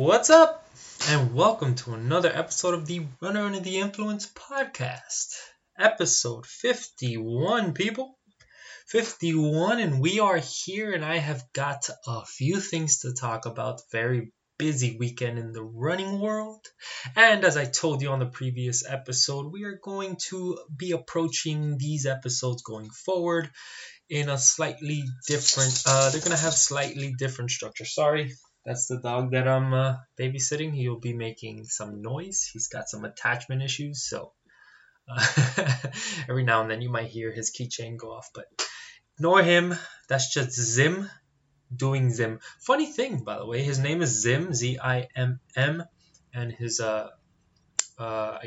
What's up? And welcome to another episode of the Runner Under the Influence podcast. Episode 51, people. 51, and we are here, and I have got a few things to talk about. Very busy weekend in the running world. And as I told you on the previous episode, we are going to be approaching these episodes going forward in a slightly different, they're going to have slightly different structure. Sorry, that's the dog that I'm babysitting. He'll be making some noise. He's got some attachment issues, so every now and then you might hear his keychain go off, but ignore him. That's just Zim doing Zim. Funny thing, by the way, his name is Zim, Z-I-M-M, and his, I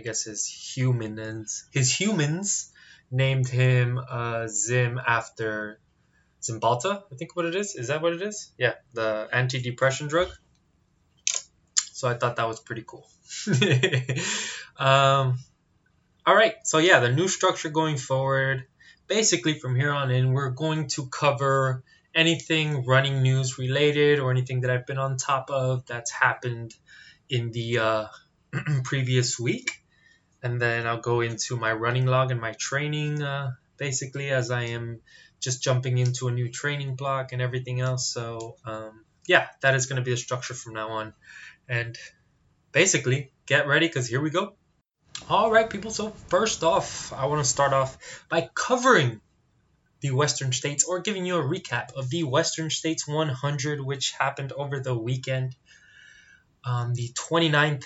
guess his humans named him Zim after Zimbalta, I think what it is. Is that what it is? Yeah, the anti-depression drug. So I thought that was pretty cool. All right, so yeah, the new structure going forward. Basically, from here on in, we're going to cover anything running news related or anything that I've been on top of that's happened in the previous week. And then I'll go into my running log and my training, basically, as I am just jumping into a new training block and everything else. So, yeah, that is going to be the structure from now on. And basically, get ready, because here we go. All right, people. So first off, I want to start off by covering the Western States, or giving you a recap of the Western States 100, which happened over the weekend, the 29th.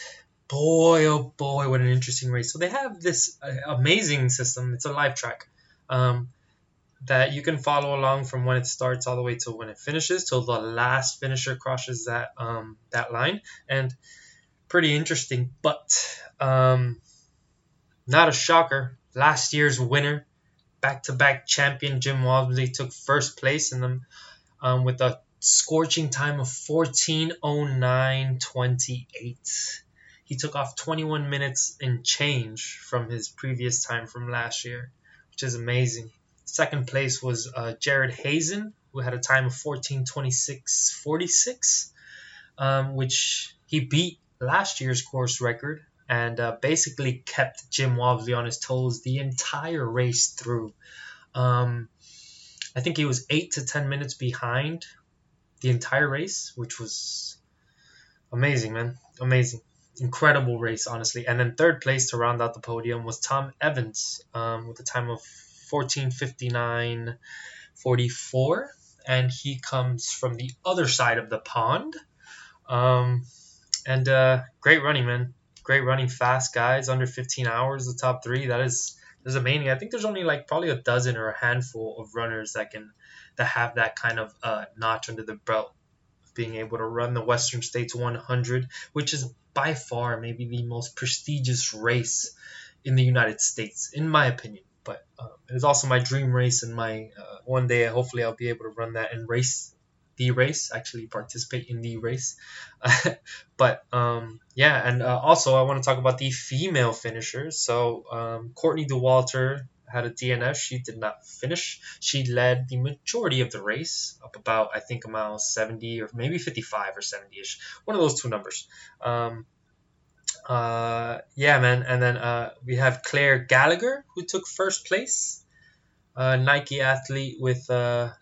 Boy, oh boy, what an interesting race. So they have this amazing system. It's a live track. That you can follow along from when it starts all the way till when it finishes, till the last finisher crosses that that line, and pretty interesting. But not a shocker. Last year's winner, back-to-back champion Jim Wobbly, took first place in them with a scorching time of 14:09.28. He took off 21 minutes and change from his previous time from last year, which is amazing. Second place was Jared Hazen, who had a time of 14:26.46, which he beat last year's course record and basically kept Jim Wobbly on his toes the entire race through. I think he was 8 to 10 minutes behind the entire race, which was amazing, man. Amazing. Incredible race, honestly. And then third place to round out the podium was Tom Evans with a time of 14:59.44, and he comes from the other side of the pond. And great running, man. Great running, fast guys under 15 hours. The top three, there's amazing. I think there's only like probably a dozen or a handful of runners that have that kind of notch under the belt, being able to run the Western States 100, which is by far maybe the most prestigious race in the United States, in my opinion. But it is also my dream race, and my one day hopefully I'll be able to run that and participate in the race. But yeah, and also I want to talk about the female finishers. So Courtney DeWalter had a DNF. She did not finish. She led the majority of the race, up about I think a mile 70 or maybe 55 or 70-ish, one of those two numbers. Yeah, man. And then we have Claire Gallagher, who took first place, Nike athlete, with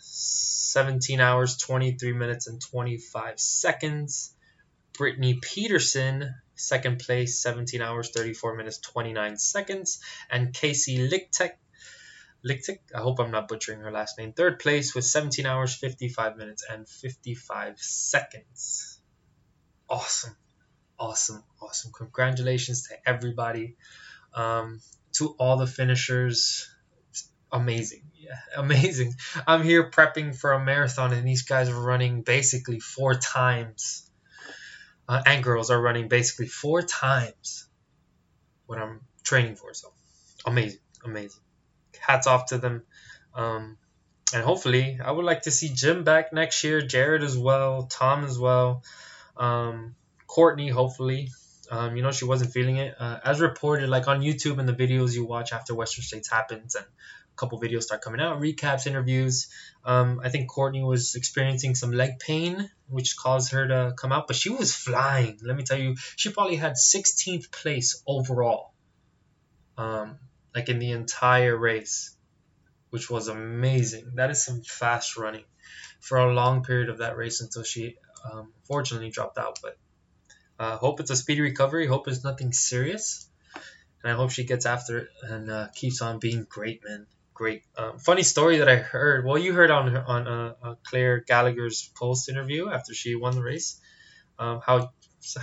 17 hours 23 minutes and 25 seconds. Brittany Peterson, second place, 17 hours 34 minutes 29 seconds, and Casey Lyktek, I hope I'm not butchering her last name, third place with 17 hours 55 minutes and 55 seconds. Awesome. Congratulations to everybody, to all the finishers. Amazing. I'm here prepping for a marathon, and these guys are running basically four times, and girls are running basically four times what I'm training for. So amazing. Hats off to them. And hopefully I would like to see Jim back next year, Jared as well, Tom as well, Courtney, hopefully. She wasn't feeling it. As reported, like on YouTube and the videos you watch after Western States happens and a couple videos start coming out, recaps, interviews. I think Courtney was experiencing some leg pain, which caused her to come out, but she was flying. Let me tell you, she probably had 16th place overall, like in the entire race, which was amazing. That is some fast running for a long period of that race until she fortunately dropped out. But hope it's a speedy recovery. Hope it's nothing serious. And I hope she gets after it and keeps on being great, man. Great. Funny story that I heard. Well, you heard on Claire Gallagher's post interview after she won the race, how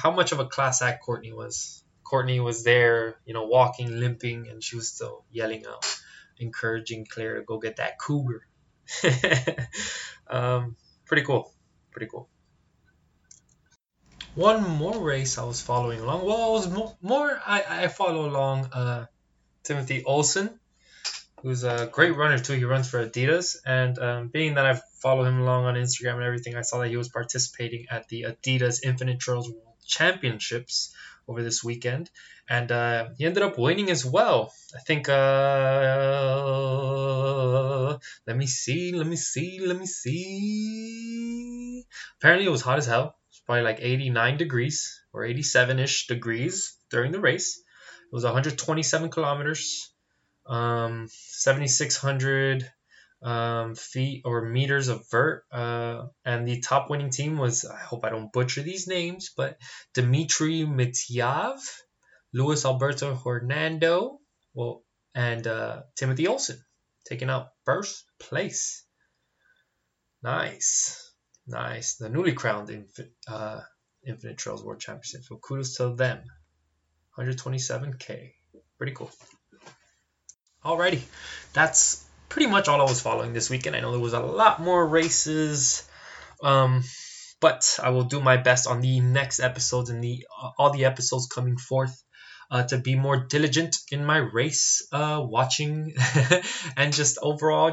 much of a class act Courtney was. Courtney was there, you know, walking, limping, and she was still yelling out, encouraging Claire to go get that cougar. Pretty cool. Pretty cool. One more race I was following along. Well, I follow along Timothy Olson, who's a great runner too. He runs for Adidas, and being that I follow him along on Instagram and everything, I saw that he was participating at the Adidas Infinite Trails World Championships over this weekend, and he ended up winning as well. I think let me see. Apparently it was hot as hell. It's probably like 89 degrees or 87-ish degrees during the race. It was 127 kilometers, 7,600 feet or meters of vert, and the top winning team was, I hope I don't butcher these names, but Dimitri Mityav, Luis Alberto Hernando, and Timothy Olson, taking out first place. Nice. The newly crowned Infinite Trails World Championships. So kudos to them. 127K. Pretty cool. Alrighty. That's pretty much all I was following this weekend. I know there was a lot more races, but I will do my best on the next episodes and all the episodes coming forth to be more diligent in my race watching and just overall,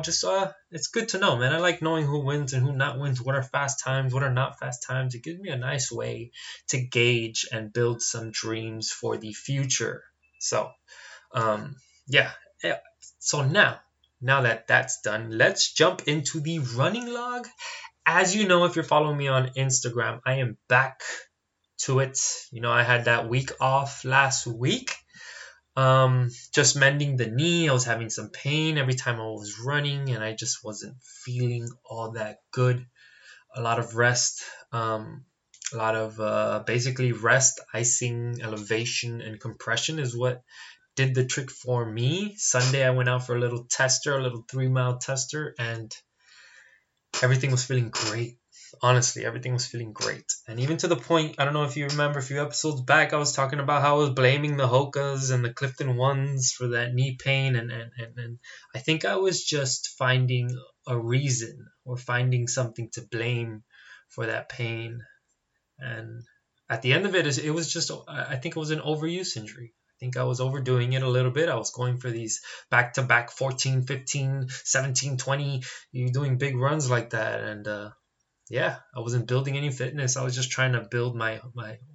it's good to know, man. I like knowing who wins and who not wins, what are fast times, what are not fast times. It gives me a nice way to gauge and build some dreams for the future. So, yeah. So Now that that's done, let's jump into the running log. As you know, if you're following me on Instagram, I am back to it. You know, I had that week off last week, just mending the knee. I was having some pain every time I was running, and I just wasn't feeling all that good. A lot of rest, a lot of basically rest, icing, elevation, and compression is what did the trick for me. Sunday, I went out for a little 3-mile tester, and everything was feeling great. Honestly, everything was feeling great. And even to the point, I don't know if you remember a few episodes back, I was talking about how I was blaming the Hokas and the Clifton Ones for that knee pain. And I think I was just finding a reason or finding something to blame for that pain. And at the end of it was just, I think it was an overuse injury. I think I was overdoing it a little bit. I was going for these back-to-back 14, 15, 17, 20. You're doing big runs like that. And, I wasn't building any fitness. I was just trying to build my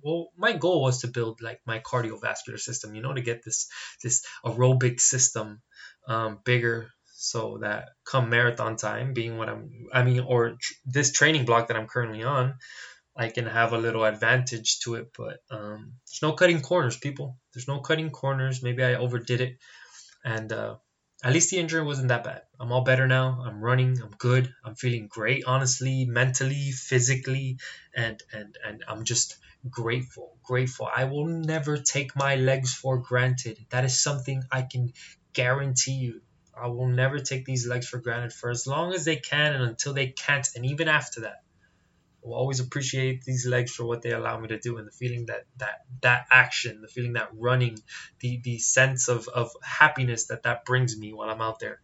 goal was to build, like, my cardiovascular system, you know, to get this aerobic system bigger so that come marathon time, being what this training block that I'm currently on, I can have a little advantage to it, but there's no cutting corners, people. There's no cutting corners. Maybe I overdid it, and at least the injury wasn't that bad. I'm all better now. I'm running. I'm good. I'm feeling great, honestly, mentally, physically, and I'm just grateful. I will never take my legs for granted. That is something I can guarantee you. I will never take these legs for granted for as long as they can and until they can't, and even after that. Will always appreciate these legs for what they allow me to do, and the feeling that action, the feeling that running, the sense of happiness that brings me while I'm out there,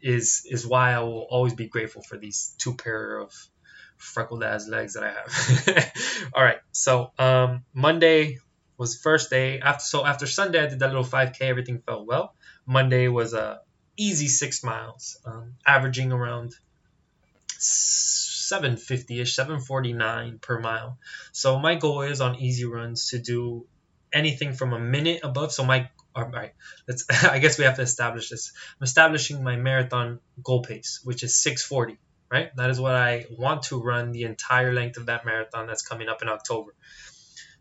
is why I will always be grateful for these two pair of freckled ass legs that I have. All right, so Monday was the first day after Sunday. I did that little 5K. Everything felt well. Monday was a easy 6 miles, averaging around 750-ish, 749 per mile. So my goal is on easy runs to do anything from a minute above. So my All right, let's. I guess we have to establish this. I'm establishing my marathon goal pace, which is 6:40. Right, that is what I want to run the entire length of that marathon that's coming up in October.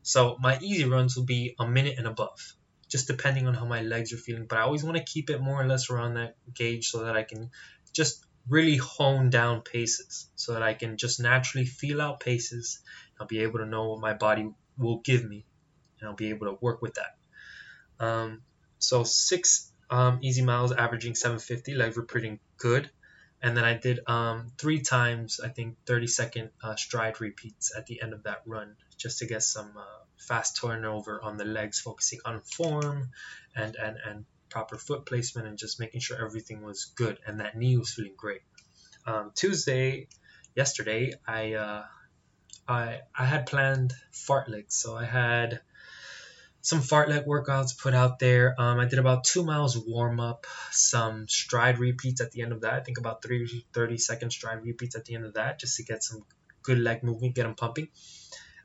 So my easy runs will be a minute and above, just depending on how my legs are feeling. But I always want to keep it more or less around that gauge so that I can just really hone down paces, so that I can just naturally feel out paces. I'll be able to know what my body will give me, and I'll be able to work with that. So 6 easy miles, averaging 750, legs were pretty good. And then I did 3 times, I think, 30-second stride repeats at the end of that run, just to get some fast turnover on the legs, focusing on form and proper foot placement, and just making sure everything was good and that knee was feeling great. Yesterday, I had planned fartlek, so I had some fartlek workouts put out there. I did about 2 miles warm up, some stride repeats at the end of that. I think about 30-second stride repeats at the end of that, just to get some good leg movement, get them pumping.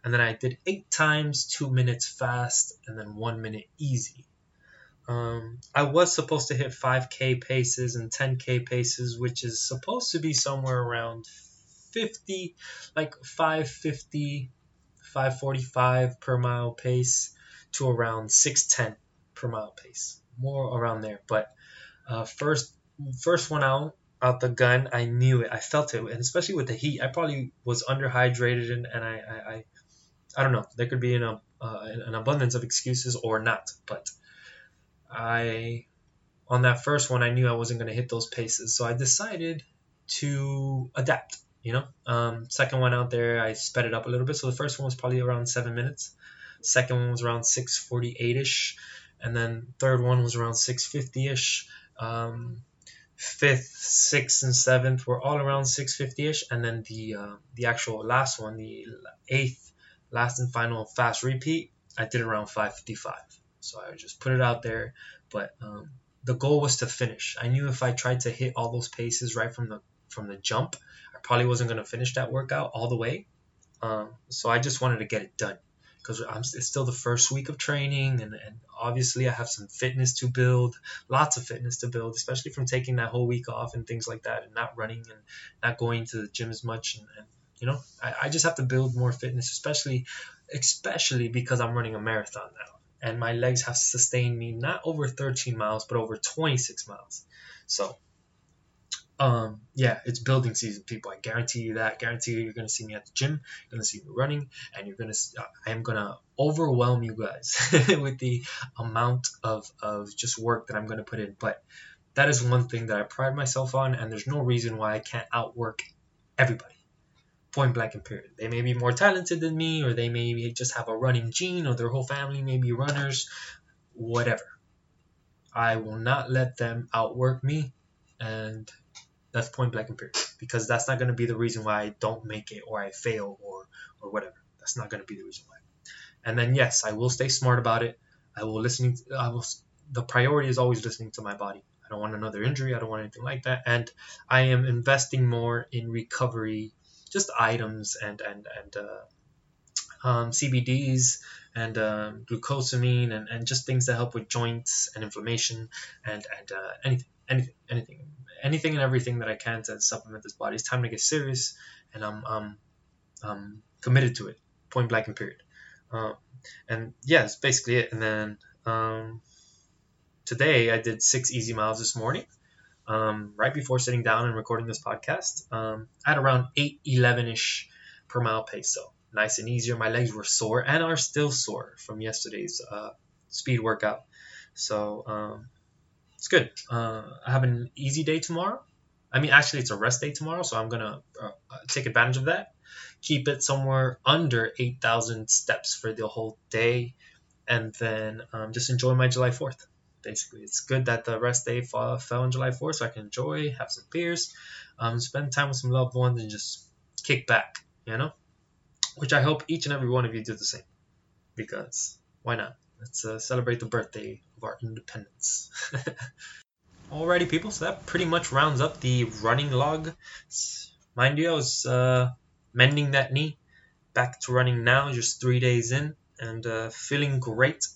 And then I did 8 times, 2 minutes fast, and then 1 minute easy. I was supposed to hit 5K paces and 10K paces, which is supposed to be somewhere around 50, like 550, 545 per mile pace, to around 610 per mile pace, more around there. But first one out the gun, I knew it, I felt it, and especially with the heat, I probably was underhydrated, and I don't know. There could be an abundance of excuses or not, but on that first one, I knew I wasn't going to hit those paces, so I decided to adapt. Second one out there, I sped it up a little bit. So the first one was probably around 7 minutes. Second one was around 6:48ish, and then third one was around 6:50ish. Fifth, sixth, and seventh were all around 6:50ish, and then the actual last one, the 8th, last and final fast repeat, I did around 5:55. So I just put it out there, but the goal was to finish. I knew if I tried to hit all those paces right from the jump, I probably wasn't going to finish that workout all the way. So I just wanted to get it done, because it's still the first week of training, and obviously I have some fitness to build, lots of fitness to build, especially from taking that whole week off and things like that, and not running and not going to the gym as much. I just have to build more fitness, especially because I'm running a marathon now, and my legs have sustained me not over 13 miles, but over 26 miles. So, it's building season, people. I guarantee you that. Guarantee you're going to see me at the gym, you're going to see me running, and I am going to overwhelm you guys with the amount of just work that I'm going to put in. But that is one thing that I pride myself on, and there's no reason why I can't outwork everybody. Point blank and period. They may be more talented than me, or they may just have a running gene, or their whole family may be runners, whatever. I will not let them outwork me, and that's point blank and period, because that's not going to be the reason why I don't make it, or I fail, or whatever. That's not going to be the reason why. And then, yes, I will stay smart about it. The priority is always listening to my body. I don't want another injury. I don't want anything like that. And I am investing more in recovery, just items and CBDs and glucosamine and just things that help with joints and inflammation and anything and everything that I can to supplement this body. It's time to get serious, and I'm committed to it, point blank and period. That's basically it. And then today I did 6 easy miles this morning, right before sitting down and recording this podcast, at around 8:11ish per mile pace. So nice and easier. My legs were sore and are still sore from yesterday's speed workout. So it's good. I have an easy day tomorrow. I mean, actually, it's a rest day tomorrow, so I'm going to take advantage of that. Keep it somewhere under 8,000 steps for the whole day, and then just enjoy my July 4th, basically. It's good that the rest day fell on July 4th, so I can enjoy, have some beers, spend time with some loved ones, and just kick back, which I hope each and every one of you do the same, because why not? Let's celebrate the birthday of our independence. Alrighty, people, so that pretty much rounds up the running log. Mind you, I was mending that knee. Back to running now, just 3 days in, and feeling great.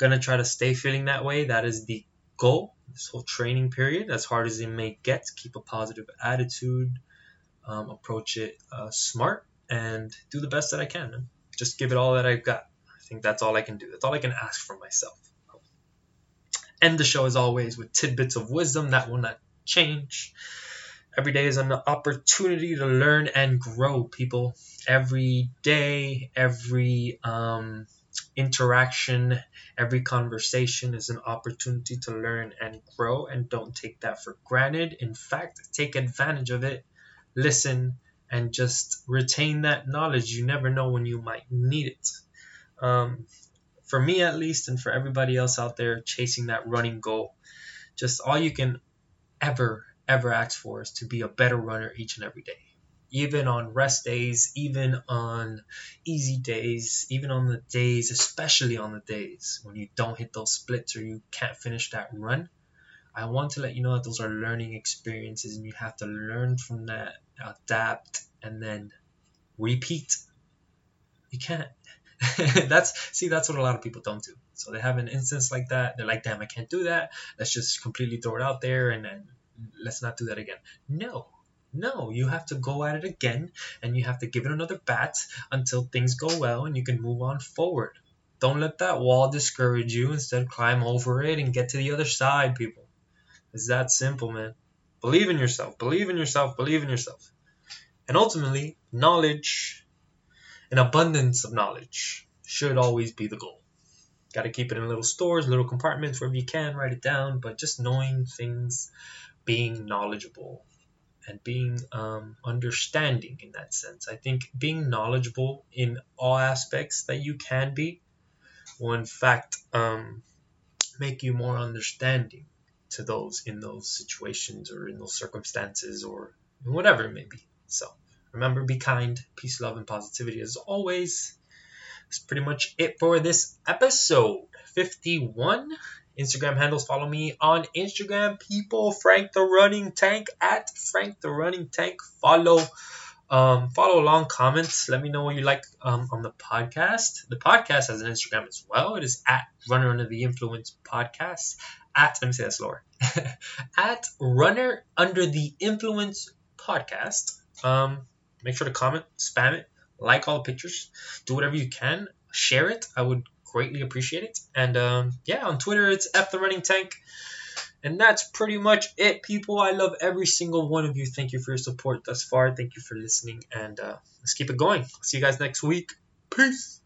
going to try to stay feeling that way. That is the goal this whole training period. As hard as it may get, keep a positive attitude, approach it smart, and do the best that I can. Just give it all that I've got. I think that's all I can do. That's all I can ask for myself. End the show, as always, with tidbits of wisdom that will not change. Every day is an opportunity to learn and grow, people. Every day, every interaction, every conversation is an opportunity to learn and grow, and don't take that for granted. In fact, take advantage of it, listen, and just retain that knowledge. You never know when you might need it. For me, at least, and for everybody else out there chasing that running goal, just all you can ever ask for is to be a better runner each and every day. Even on rest days, even on easy days, even on the days, especially on the days when you don't hit those splits or you can't finish that run, I want to let you know that those are learning experiences, and you have to learn from that, adapt, and then repeat. You can't. That's what a lot of people don't do. So they have an instance like that. They're like, damn, I can't do that. Let's just completely throw it out there and then let's not do that again. No, you have to go at it again, and you have to give it another bat until things go well and you can move on forward. Don't let that wall discourage you. Instead, climb over it and get to the other side, people. It's that simple, man. Believe in yourself, believe in yourself, believe in yourself. And ultimately, knowledge, an abundance of knowledge, should always be the goal. Got to keep it in little stores, little compartments, wherever you can, write it down. But just knowing things, being knowledgeable, and being understanding in that sense. I think being knowledgeable in all aspects that you can be will, in fact, make you more understanding to those in those situations or in those circumstances or whatever it may be. So remember, be kind, peace, love, and positivity as always. That's pretty much it for this episode 51. Instagram handles, follow me on Instagram, people, Frank the Running Tank, at Frank the Running Tank. Follow along, comments, let me know what you like on the podcast. The podcast has an Instagram as well. It is at Runner Under the Influence Podcast. Let me say that slower. At Runner Under the Influence Podcast. Make sure to comment, spam it, like all the pictures, do whatever you can, share it. I would greatly appreciate it. And on Twitter, it's F the Running Tank. And that's pretty much it, people. I love every single one of you. Thank you for your support thus far. Thank you for listening. And let's keep it going. See you guys next week. Peace.